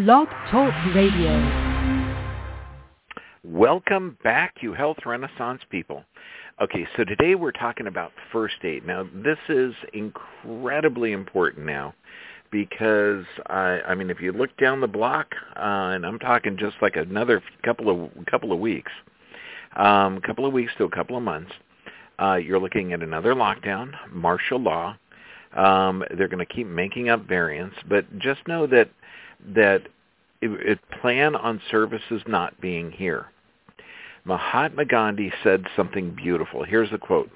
Blog Talk Radio. Welcome back, you health renaissance people. Okay, so today we're talking about first aid. Now, this is incredibly important now because, I mean, if you look down the block, and I'm talking just like another couple of weeks, to a couple of months, you're looking at another lockdown, martial law. They're going to keep making up variants, but just know that it plan on services not being here. Mahatma Gandhi said something beautiful. Here's the quote.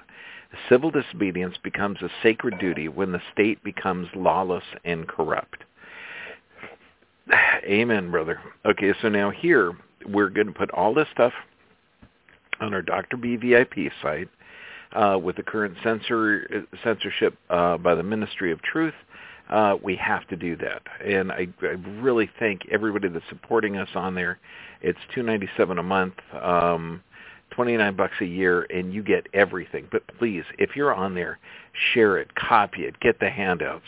Civil disobedience becomes a sacred duty when the state becomes lawless and corrupt. Amen, brother. Okay, so now here, we're going to put all this stuff on our Dr. B VIP site with the current censorship by the Ministry of Truth. We have to do that, and I really thank everybody that's supporting us on there. It's $2.97 a month, $29 a year, and you get everything. But please, if you're on there, share it, copy it, get the handouts,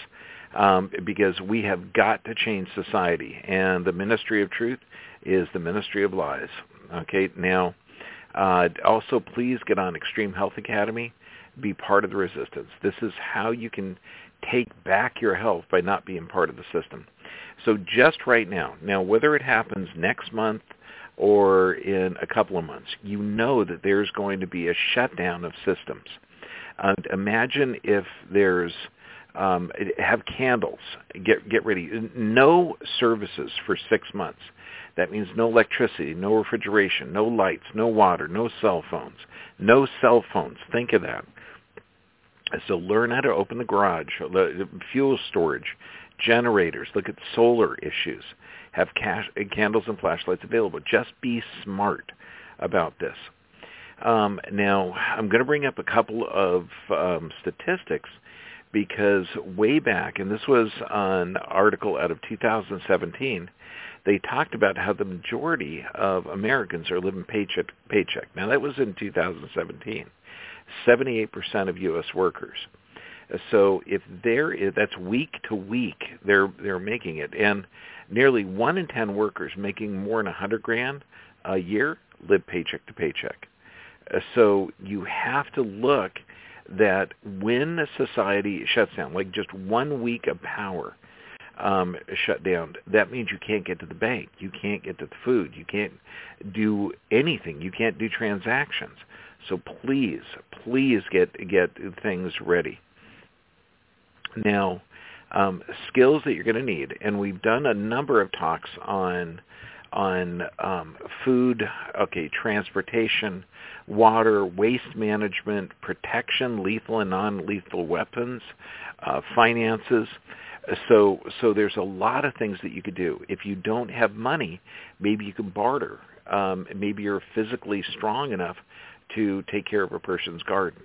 because we have got to change society. And the Ministry of Truth is the Ministry of Lies. Okay, now also please get on Extreme Health Academy, be part of the resistance. This is how you can take back your health by not being part of the system. So just right now, whether it happens next month or in a couple of months, you know that there's going to be a shutdown of systems. Imagine if there's, have candles, get ready, no services for 6 months. That means no electricity, no refrigeration, no lights, no water, no cell phones. Think of that. So learn how to open the garage, fuel storage, generators, look at solar issues, have candles and flashlights available. Just be smart about this. Now, I'm going to bring up a couple of statistics because way back, and this was an article out of 2017, they talked about how the majority of Americans are living paycheck to paycheck. Now, that was in 2017. 78% of U.S. workers. So if that's week to week, they're making it. And nearly 1 in 10 workers making more than $100,000 a year live paycheck to paycheck. So you have to look that when society shuts down, like just 1 week of power shut down, that means you can't get to the bank. You can't get to the food. You can't do anything. You can't do transactions. So please get things ready. Now, skills that you're going to need, and we've done a number of talks on food, okay, transportation, water, waste management, protection, lethal and non-lethal weapons, finances. So there's a lot of things that you could do. If you don't have money, maybe you can barter. Maybe you're physically strong enough to take care of a person's garden.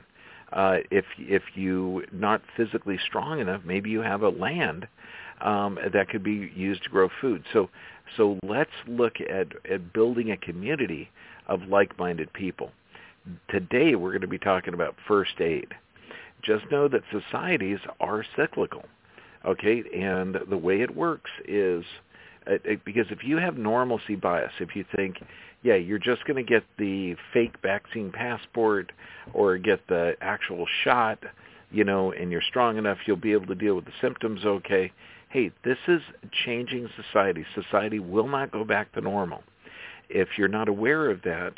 If you're not physically strong enough, maybe you have a land that could be used to grow food. So let's look at building a community of like-minded people. Today we're going to be talking about first aid. Just know that societies are cyclical, okay? And the way it works is, because if you have normalcy bias, if you think, yeah, you're just going to get the fake vaccine passport or get the actual shot, and you're strong enough, you'll be able to deal with the symptoms okay. Hey, this is changing society. Society will not go back to normal. If you're not aware of that,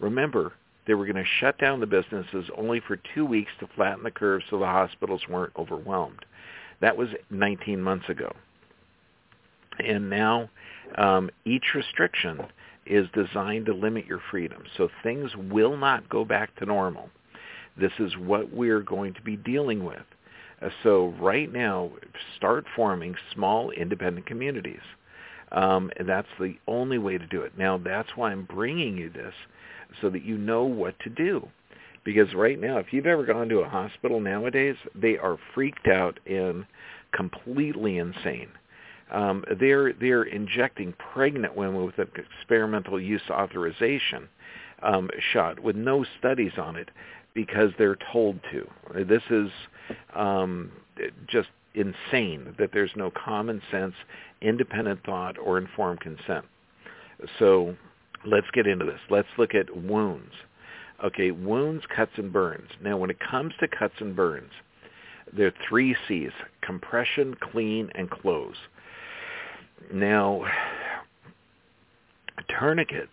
remember, they were going to shut down the businesses only for 2 weeks to flatten the curve so the hospitals weren't overwhelmed. That was 19 months ago. And now each restriction is designed to limit your freedom. So things will not go back to normal. This is what we're going to be dealing with. So right now, start forming small independent communities. And that's the only way to do it. Now, that's why I'm bringing you this, so that you know what to do. Because right now, if you've ever gone to a hospital nowadays, they are freaked out and completely insane. They're injecting pregnant women with an experimental use authorization shot with no studies on it because they're told to. This is just insane that there's no common sense, independent thought, or informed consent. So let's get into this. Let's look at wounds. Okay, wounds, cuts, and burns. Now, when it comes to cuts and burns, there are three C's: compression, clean, and close. Now, tourniquets,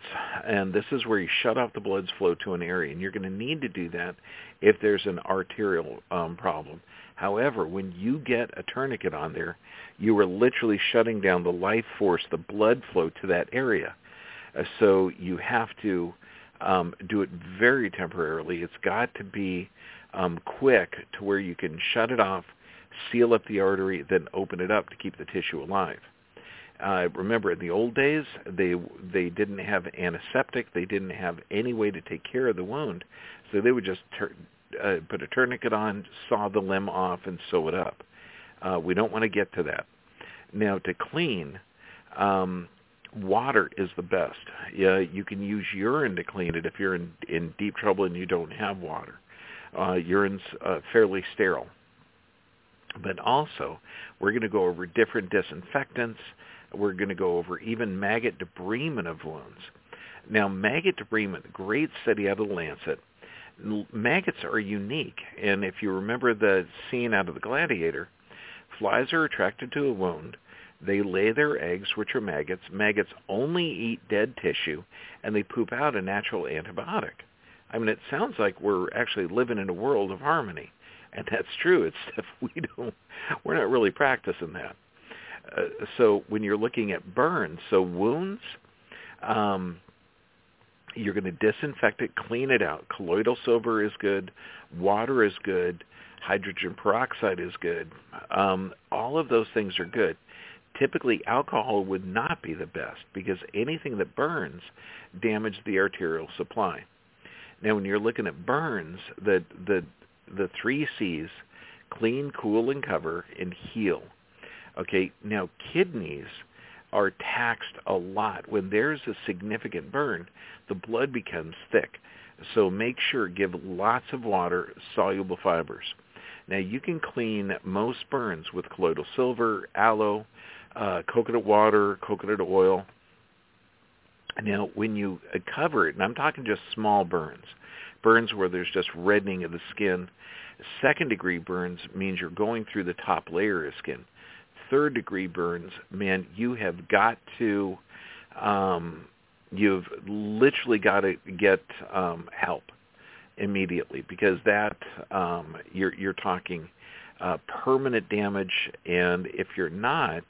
and this is where you shut off the blood's flow to an area, and you're going to need to do that if there's an arterial problem. However, when you get a tourniquet on there, you are literally shutting down the life force, the blood flow to that area. So you have to do it very temporarily. It's got to be quick to where you can shut it off, seal up the artery, then open it up to keep the tissue alive. Remember, in the old days, they didn't have antiseptic. They didn't have any way to take care of the wound. So they would just put a tourniquet on, saw the limb off, and sew it up. We don't want to get to that. Now, to clean, water is the best. You can use urine to clean it if you're in deep trouble and you don't have water. Urine's fairly sterile. But also, we're going to go over different disinfectants. We're going to go over even maggot debridement of wounds. Now, maggot debridement, great study out of the Lancet. Maggots are unique, and if you remember the scene out of the Gladiator, flies are attracted to a wound. They lay their eggs, which are maggots. Maggots only eat dead tissue, and they poop out a natural antibiotic. I mean, it sounds like we're actually living in a world of harmony, and that's true. It's stuff we're not really practicing that. So when you're looking at burns, so wounds, you're going to disinfect it, clean it out. Colloidal silver is good. Water is good. Hydrogen peroxide is good. All of those things are good. Typically, alcohol would not be the best because anything that burns damages the arterial supply. Now, when you're looking at burns, the three C's: clean, cool, and cover, and heal. Okay, now kidneys are taxed a lot. When there's a significant burn, the blood becomes thick. So make sure, give lots of water, soluble fibers. Now, you can clean most burns with colloidal silver, aloe, coconut water, coconut oil. Now, when you cover it, and I'm talking just small burns, burns where there's just reddening of the skin. Second-degree burns means you're going through the top layer of skin. Third-degree burns, man, you have got to, you've literally got to get help immediately because that you're talking permanent damage, and if you're not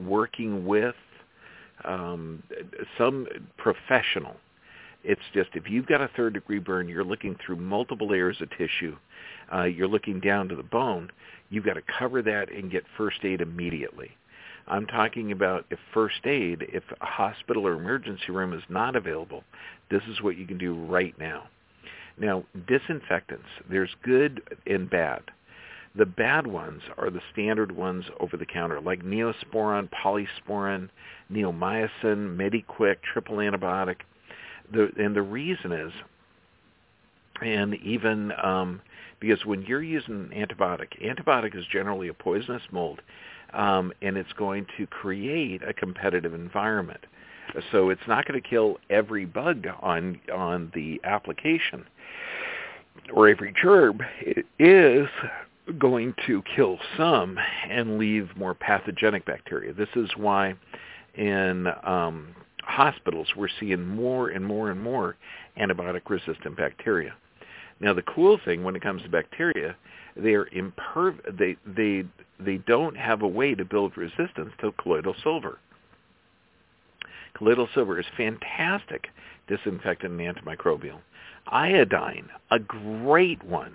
working with some professional, it's just if you've got a third-degree burn, you're looking through multiple layers of tissue. You're looking down to the bone. You've got to cover that and get first aid immediately. I'm talking about if first aid, if a hospital or emergency room is not available, this is what you can do right now. Now, disinfectants, there's good and bad. The bad ones are the standard ones over the counter, like Neosporin, Polysporin, Neomycin, MediQuick, triple antibiotic. And the reason is, and even because when you're using an antibiotic is generally a poisonous mold, and it's going to create a competitive environment. So it's not going to kill every bug on the application or every germ. It is going to kill some and leave more pathogenic bacteria. This is why in hospitals we're seeing more and more and more antibiotic-resistant bacteria. Now, the cool thing when it comes to bacteria, they don't have a way to build resistance to colloidal silver. Colloidal silver is fantastic disinfectant and antimicrobial. Iodine, a great one.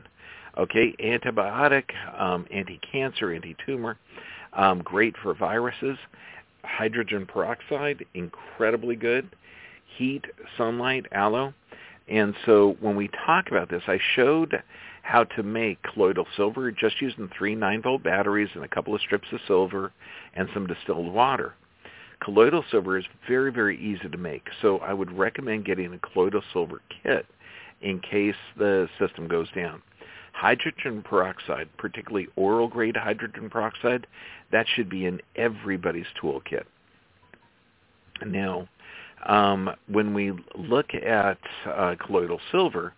Okay, antibiotic, anti-cancer, anti-tumor, great for viruses. Hydrogen peroxide, incredibly good. Heat, sunlight, aloe. And so when we talk about this, I showed how to make colloidal silver just using 3 9-volt batteries and a couple of strips of silver and some distilled water. Colloidal silver is very, very easy to make, so I would recommend getting a colloidal silver kit in case the system goes down. Hydrogen peroxide, particularly oral-grade hydrogen peroxide, that should be in everybody's toolkit. Now, when we look at colloidal silver,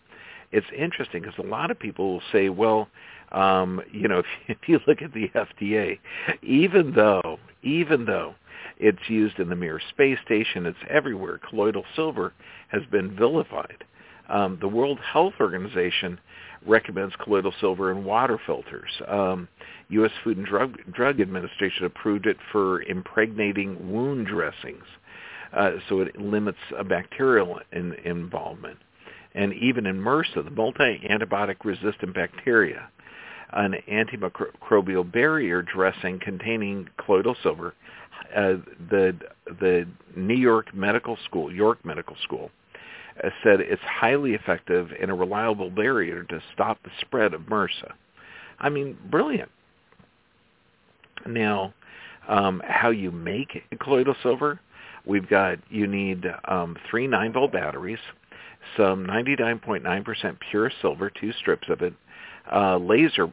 it's interesting because a lot of people will say, well, if you look at the FDA, even though it's used in the Mir space station, it's everywhere, colloidal silver has been vilified. The World Health Organization recommends colloidal silver in water filters. U.S. Food and Drug Administration approved it for impregnating wound dressings, so it limits bacterial involvement. And even in MRSA, the multi-antibiotic resistant bacteria, an antimicrobial barrier dressing containing colloidal silver, the York Medical School, said it's highly effective and a reliable barrier to stop the spread of MRSA. I mean, brilliant. Now, how you make colloidal silver, you need 3 9-volt batteries, some 99.9% pure silver, 2 strips of it, a laser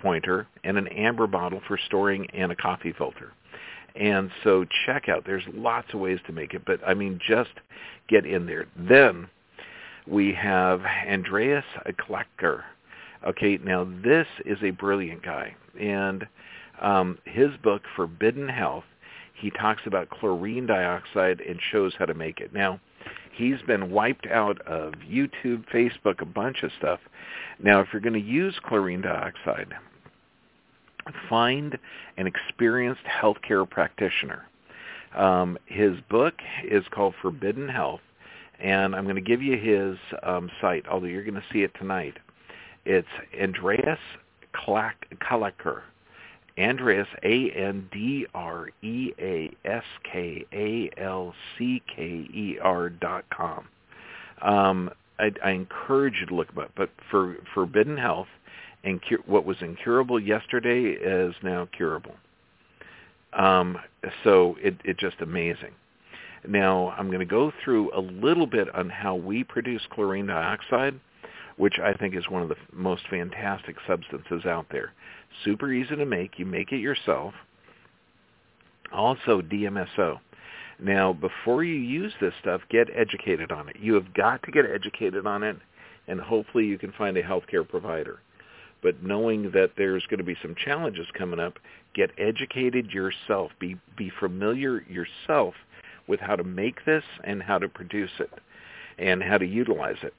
pointer, and an amber bottle for storing, and a coffee filter. And so check out, there's lots of ways to make it, but I mean, just get in there. Then we have Andreas Kalcker. Okay, now this is a brilliant guy. And his book, Forbidden Health, he talks about chlorine dioxide and shows how to make it. Now, he's been wiped out of YouTube, Facebook, a bunch of stuff. Now, if you're going to use chlorine dioxide, find an experienced healthcare practitioner. His book is called Forbidden Health, and I'm going to give you his site, although you're going to see it tonight. It's Andreas Kalcker. Andreas, ANDREASKALCKER.com. I encourage you to look him up, but for Forbidden Health, and what was incurable yesterday is now curable. So it's just amazing. Now, I'm going to go through a little bit on how we produce chlorine dioxide, which I think is one of the most fantastic substances out there. Super easy to make. You make it yourself. Also, DMSO. Now, before you use this stuff, get educated on it. You have got to get educated on it, and hopefully you can find a healthcare provider. But knowing that there's going to be some challenges coming up, get educated yourself. Be familiar yourself with how to make this and how to produce it and how to utilize it.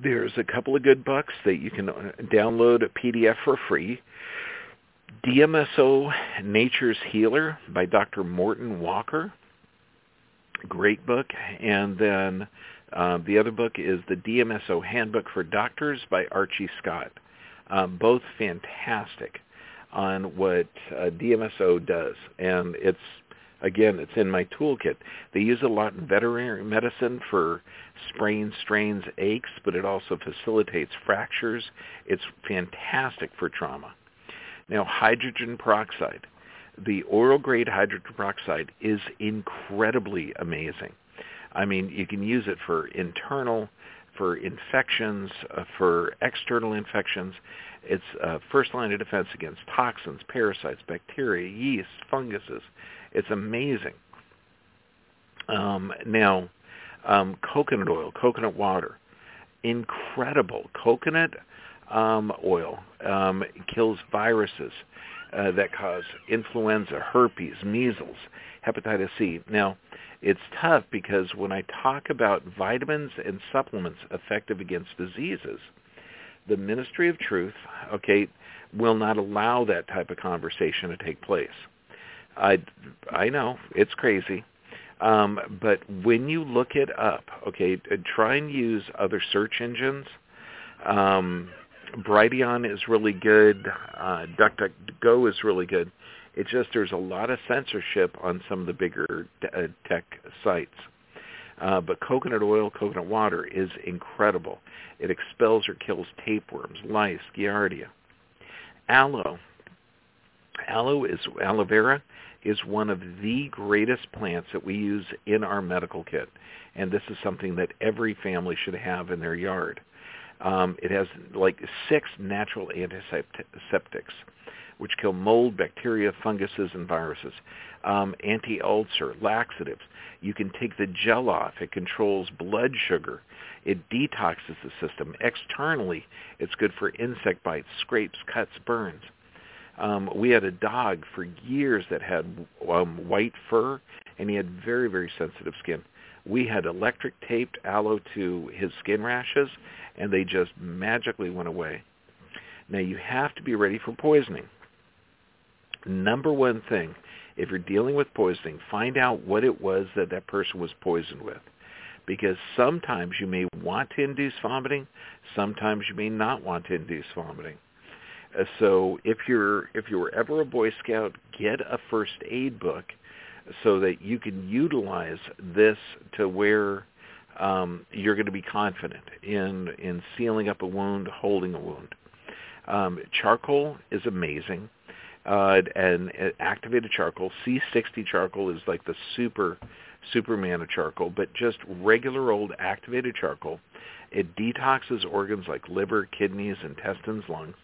There's a couple of good books that you can download a PDF for free. DMSO, Nature's Healer by Dr. Morton Walker. Great book. And then the other book is the DMSO Handbook for Doctors by Archie Scott. Both fantastic on what DMSO does. And it's, again, it's in my toolkit. They use it a lot in veterinary medicine for sprains, strains, aches, but it also facilitates fractures. It's fantastic for trauma. Now, hydrogen peroxide. The oral-grade hydrogen peroxide is incredibly amazing. I mean, you can use it for internal, for infections, for external infections. It's first line of defense against toxins, parasites, bacteria, yeast, funguses. It's amazing. Coconut oil, coconut water, incredible. Coconut oil kills viruses that cause influenza, herpes, measles, hepatitis C. Now, it's tough because when I talk about vitamins and supplements effective against diseases, the Ministry of Truth, will not allow that type of conversation to take place. I know, it's crazy. But when you look it up, try and use other search engines. Brighteon is really good. DuckDuckGo is really good. It's just there's a lot of censorship on some of the bigger tech sites. But coconut oil, coconut water is incredible. It expels or kills tapeworms, lice, giardia. Aloe vera is one of the greatest plants that we use in our medical kit, and this is something that every family should have in their yard. It has like 6 natural antiseptics, which kill mold, bacteria, funguses, and viruses. Anti-ulcer, laxatives. You can take the gel off. It controls blood sugar. It detoxes the system. Externally, it's good for insect bites, scrapes, cuts, burns. We had a dog for years that had white fur, and he had very, very sensitive skin. We had electric taped aloe to his skin rashes, and they just magically went away. Now, you have to be ready for poisoning. Number one thing, if you're dealing with poisoning, find out what it was that that person was poisoned with, because sometimes you may want to induce vomiting, sometimes you may not want to induce vomiting. So if you were ever a Boy Scout, get a first aid book so that you can utilize this to where you're going to be confident in sealing up a wound, holding a wound. Charcoal is amazing, and activated charcoal. C60 charcoal is like the superman of charcoal, but just regular old activated charcoal. It detoxes organs like liver, kidneys, intestines, lungs.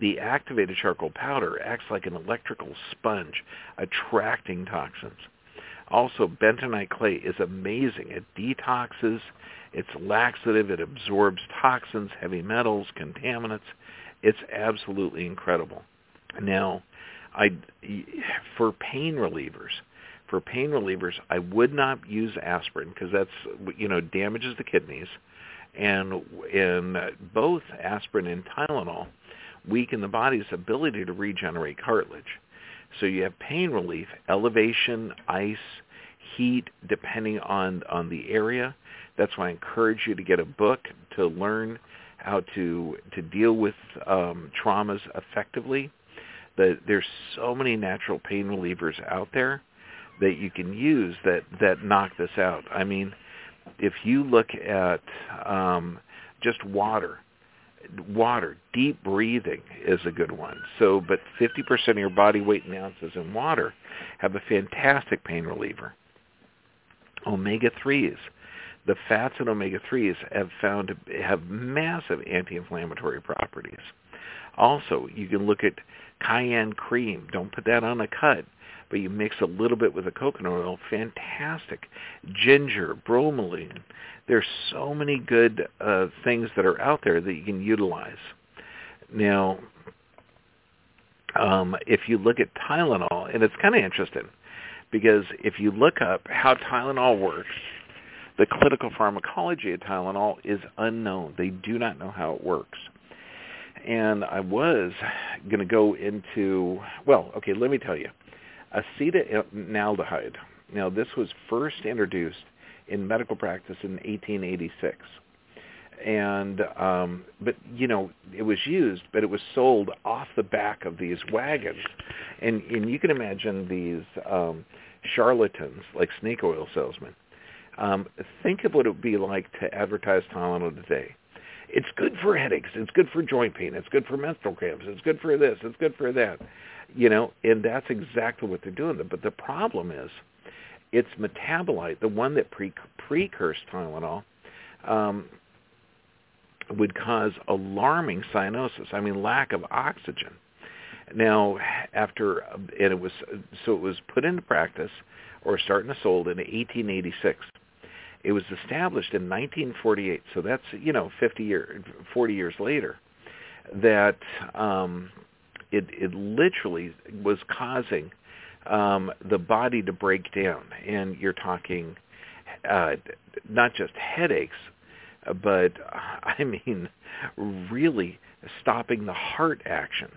The activated charcoal powder acts like an electrical sponge, attracting toxins. Also, bentonite clay is amazing. It detoxes, it's laxative, it absorbs toxins, heavy metals, contaminants. It's absolutely incredible. Now, for pain relievers, I would not use aspirin because that's, damages the kidneys, and in both aspirin and Tylenol weaken the body's ability to regenerate cartilage. So you have pain relief, elevation, ice, heat, depending on the area. That's why I encourage you to get a book to learn how to deal with traumas effectively. There's so many natural pain relievers out there that you can use that knock this out. I mean, if you look at just water, deep breathing is a good one. So, but 50% of your body weight in ounces in water have a fantastic pain reliever. Omega-3s. The fats in omega-3s have massive anti-inflammatory properties. Also, you can look at cayenne cream. Don't put that on a cut, but you mix a little bit with the coconut oil. Fantastic. Ginger, bromelain. There's so many good things that are out there that you can utilize. Now, if you look at Tylenol, and it's kind of interesting, because if you look up how Tylenol works, the clinical pharmacology of Tylenol is unknown. They do not know how it works. And I was going to go into, let me tell you. Acetanilide. Now, this was first introduced in medical practice in 1886. And, it was used, but it was sold off the back of these wagons. And you can imagine these charlatans, like snake oil salesmen. Think of what it would be like to advertise Tylenol today. It's good for headaches. It's good for joint pain. It's good for menstrual cramps. It's good for this. It's good for that. And that's exactly what they're doing. But the problem is its metabolite, the one that precursed Tylenol, would cause alarming cyanosis. I mean, lack of oxygen. Now, it was put into practice or starting to sold in 1886. It was established in 1948, so that's 40 years later, that it literally was causing the body to break down, and you're talking not just headaches, but really stopping the heart action.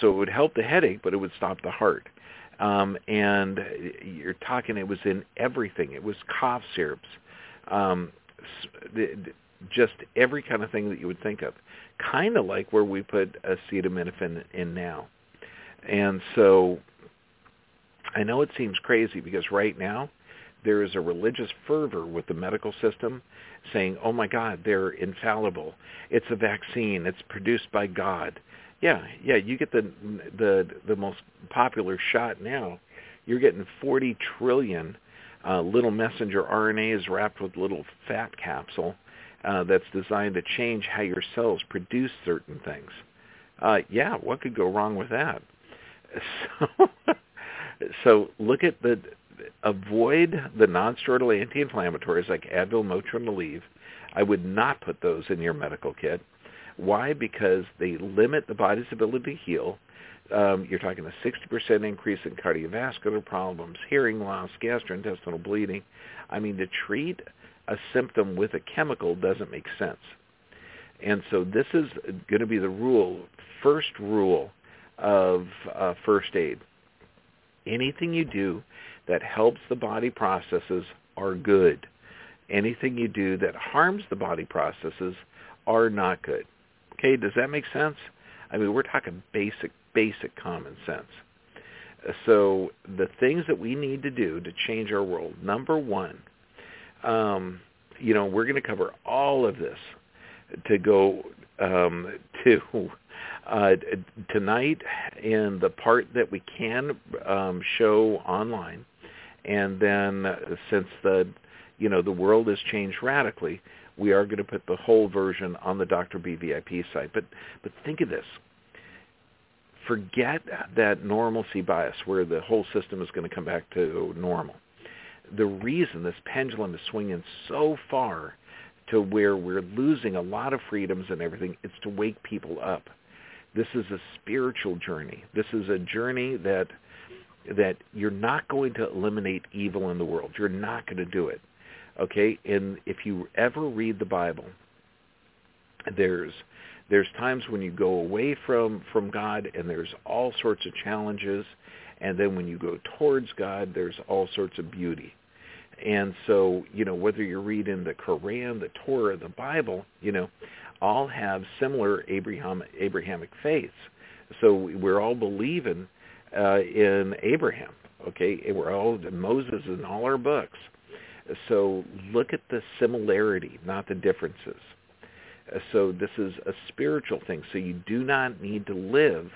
So it would help the headache, but it would stop the heart. And you're talking, it was in everything. It was cough syrups, just every kind of thing that you would think of, kind of like where we put acetaminophen in now. And so I know it seems crazy because right now there is a religious fervor with the medical system saying, oh, my God, they're infallible. It's a vaccine. It's produced by God. Yeah, you get the most popular shot now. You're getting 40 trillion little messenger RNAs wrapped with little fat capsule that's designed to change how your cells produce certain things. Yeah, what could go wrong with that? So look at the avoid the non-steroidal anti-inflammatories like Advil, Motrin, Aleve. I would not put those in your medical kit. Why? Because they limit the body's ability to heal. You're talking a 60% increase in cardiovascular problems, hearing loss, gastrointestinal bleeding. I mean, to treat a symptom with a chemical doesn't make sense. And so this is going to be the rule, first rule of first aid. Anything you do that helps the body processes are good. Anything you do that harms the body processes are not good. Okay, does that make sense? I mean, we're talking basic common sense. So the things that we need to do to change our world, number one, we're going to cover all of this to go to tonight in the part that we can show online. And then since the world has changed radically, we are going to put the whole version on the Dr. B VIP site. But think of this. Forget that normalcy bias where the whole system is going to come back to normal. The reason this pendulum is swinging so far to where we're losing a lot of freedoms and everything is to wake people up. This is a spiritual journey. This is a journey that you're not going to eliminate evil in the world. You're not going to do it. Okay? And if you ever read the Bible, there's times when you go away from God, and there's all sorts of challenges. And then when you go towards God, there's all sorts of beauty. And so, whether you're reading the Quran, the Torah, the Bible, all have similar Abrahamic faiths. So we're all believing in Abraham, okay? We're all Moses in all our books. So look at the similarity, not the differences. So this is a spiritual thing. So you do not need to live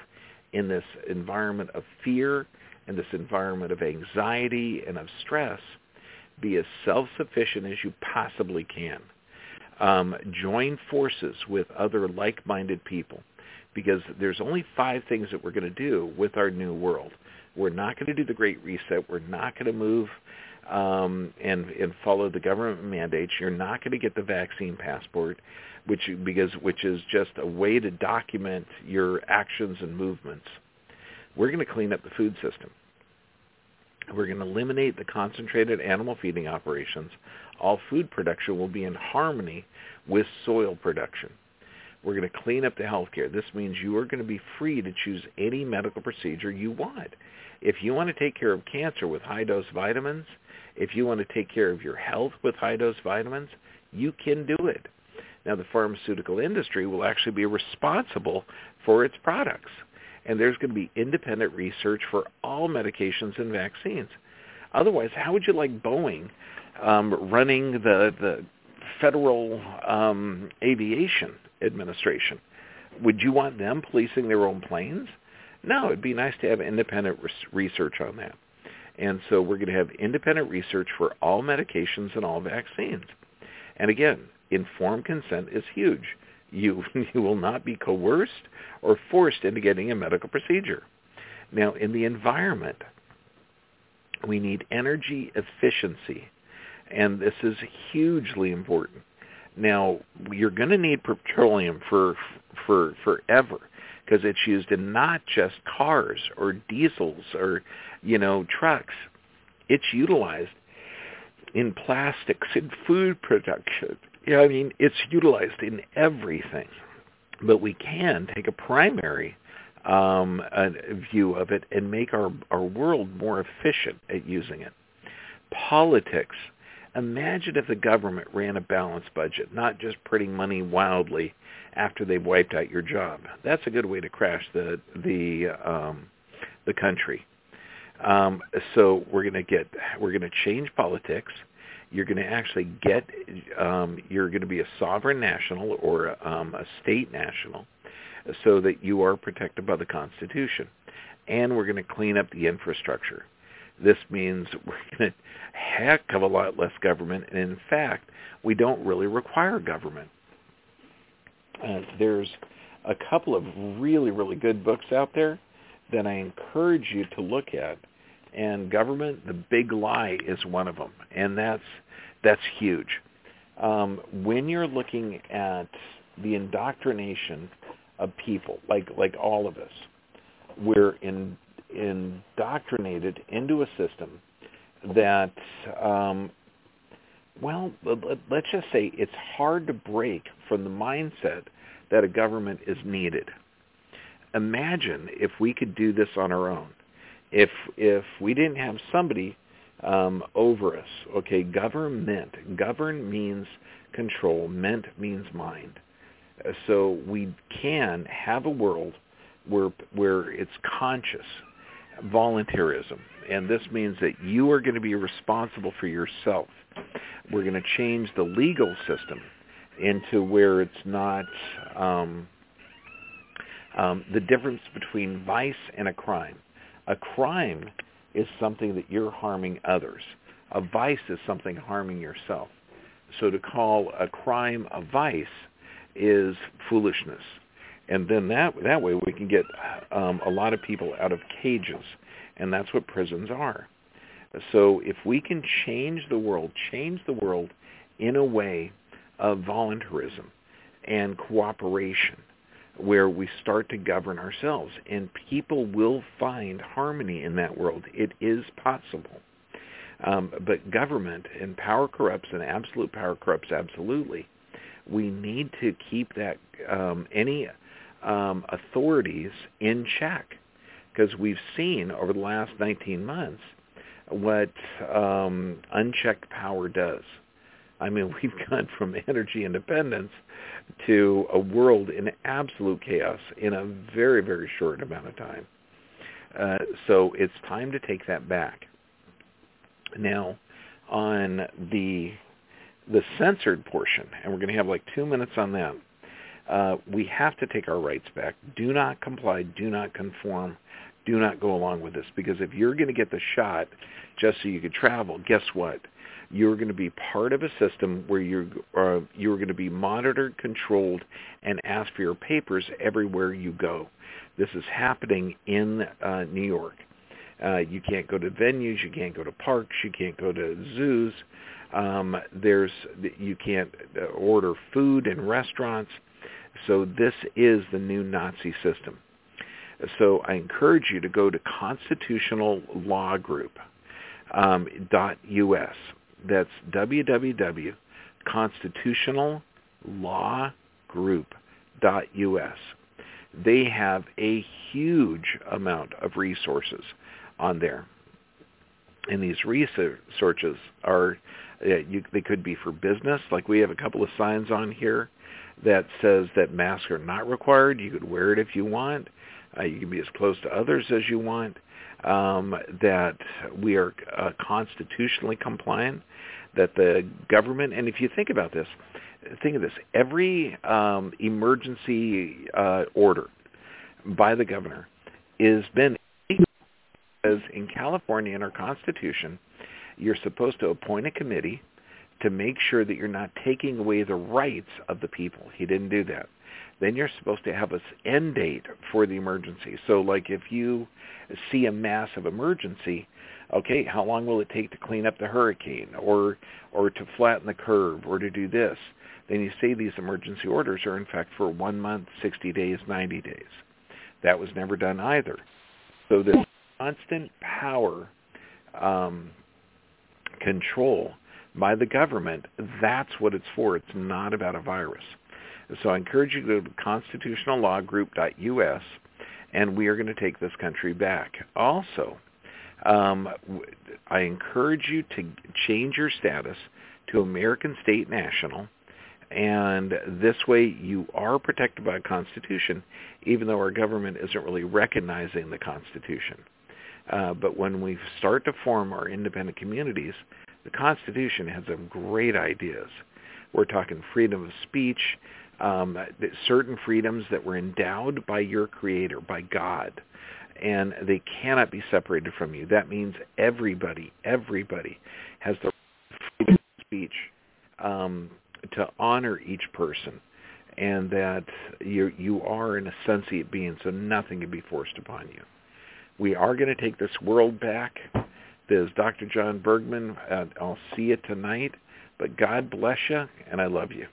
in this environment of fear and this environment of anxiety and of stress. Be as self-sufficient as you possibly can. Join forces with other like-minded people, because there's only 5 things that we're going to do with our new world. We're not going to do the Great Reset. We're not going to move and follow the government mandates. You're not going to get the vaccine passport, which is just a way to document your actions and movements. We're going to clean up the food system. We're going to eliminate the concentrated animal feeding operations. All food production will be in harmony with soil production. We're going to clean up the healthcare. This means you are going to be free to choose any medical procedure you want. If you want to take care of cancer with high-dose vitamins, if you want to take care of your health with high-dose vitamins, you can do it. Now, the pharmaceutical industry will actually be responsible for its products, and there's going to be independent research for all medications and vaccines. Otherwise, how would you like Boeing running the Federal Aviation Administration? Would you want them policing their own planes? No, it'd be nice to have independent research on that. And so we're going to have independent research for all medications and all vaccines. And again, informed consent is huge. You will not be coerced or forced into getting a medical procedure. Now, in the environment, we need energy efficiency, and this is hugely important. Now, you're going to need petroleum for forever, because it's used in not just cars or diesels or, trucks. It's utilized in plastics, in food production. It's utilized in everything. But we can take a primary view of it and make our world more efficient at using it. Politics. Imagine if the government ran a balanced budget, not just printing money wildly after they've wiped out your job. That's a good way to crash the country. So we're going to change politics. You're going to actually you're going to be a sovereign national or a state national, so that you are protected by the Constitution. And we're going to clean up the infrastructure. This means we're going to heck of a lot less government, and in fact, we don't really require government. There's a couple of really, really good books out there that I encourage you to look at, and Government, the Big Lie is one of them, and that's huge. When you're looking at the indoctrination of people, like all of us, we're indoctrinated into a system that, let's just say it's hard to break from the mindset that a government is needed. Imagine if we could do this on our own, if we didn't have somebody over us. Okay, government. Govern means control. Ment means mind. So we can have a world where it's conscious voluntarism, and this means that you are going to be responsible for yourself. We're going to change the legal system into where it's not the difference between vice and a crime. A crime is something that you're harming others. A vice is something harming yourself. So to call a crime a vice is foolishness. And then that way we can get a lot of people out of cages, and that's what prisons are. So if we can change the world in a way of voluntarism and cooperation, where we start to govern ourselves, and people will find harmony in that world. It is possible. But government and power corrupts, and absolute power corrupts absolutely. We need to keep that any authorities in check, because we've seen over the last 19 months what unchecked power does. I mean, we've gone from energy independence to a world in absolute chaos in a very, very short amount of time. So it's time to take that back. Now, on the censored portion, and we're going to have like 2 minutes on that, we have to take our rights back. Do not comply. Do not conform. Do not go along with this, because if you're going to get the shot just so you could travel, guess what? You're going to be part of a system where you're going to be monitored, controlled, and asked for your papers everywhere you go. This is happening in New York. You can't go to venues. You can't go to parks. You can't go to zoos. You can't order food in restaurants. So this is the new Nazi system. So I encourage you to go to ConstitutionalLawGroup.us. That's www.ConstitutionalLawGroup.us. They have a huge amount of resources on there. And these resources are, they could be for business. Like we have a couple of signs on here that says that masks are not required. You could wear it if you want. You can be as close to others as you want. That we are constitutionally compliant, that the government, and if you think of this, every emergency order by the governor has been illegal, because in California, in our Constitution, you're supposed to appoint a committee to make sure that you're not taking away the rights of the people. He didn't do that. Then you're supposed to have an end date for the emergency. So like if you see a massive emergency, okay, how long will it take to clean up the hurricane or to flatten the curve or to do this? Then you say these emergency orders are in fact for 1 month, 60 days, 90 days. That was never done either. So there's constant power control by the government. That's what it's for. It's not about a virus. So I encourage you to go to constitutionallawgroup.us, and we are going to take this country back. Also, I encourage you to change your status to American State National, and this way you are protected by a constitution, even though our government isn't really recognizing the Constitution. But when we start to form our independent communities, the Constitution has some great ideas. We're talking freedom of speech, certain freedoms that were endowed by your Creator, by God, and they cannot be separated from you. That means everybody has the freedom of speech to honor each person, and that you are in a sentient being, so nothing can be forced upon you. We are going to take this world back. There's Dr. John Bergman. I'll see you tonight, but God bless you, and I love you.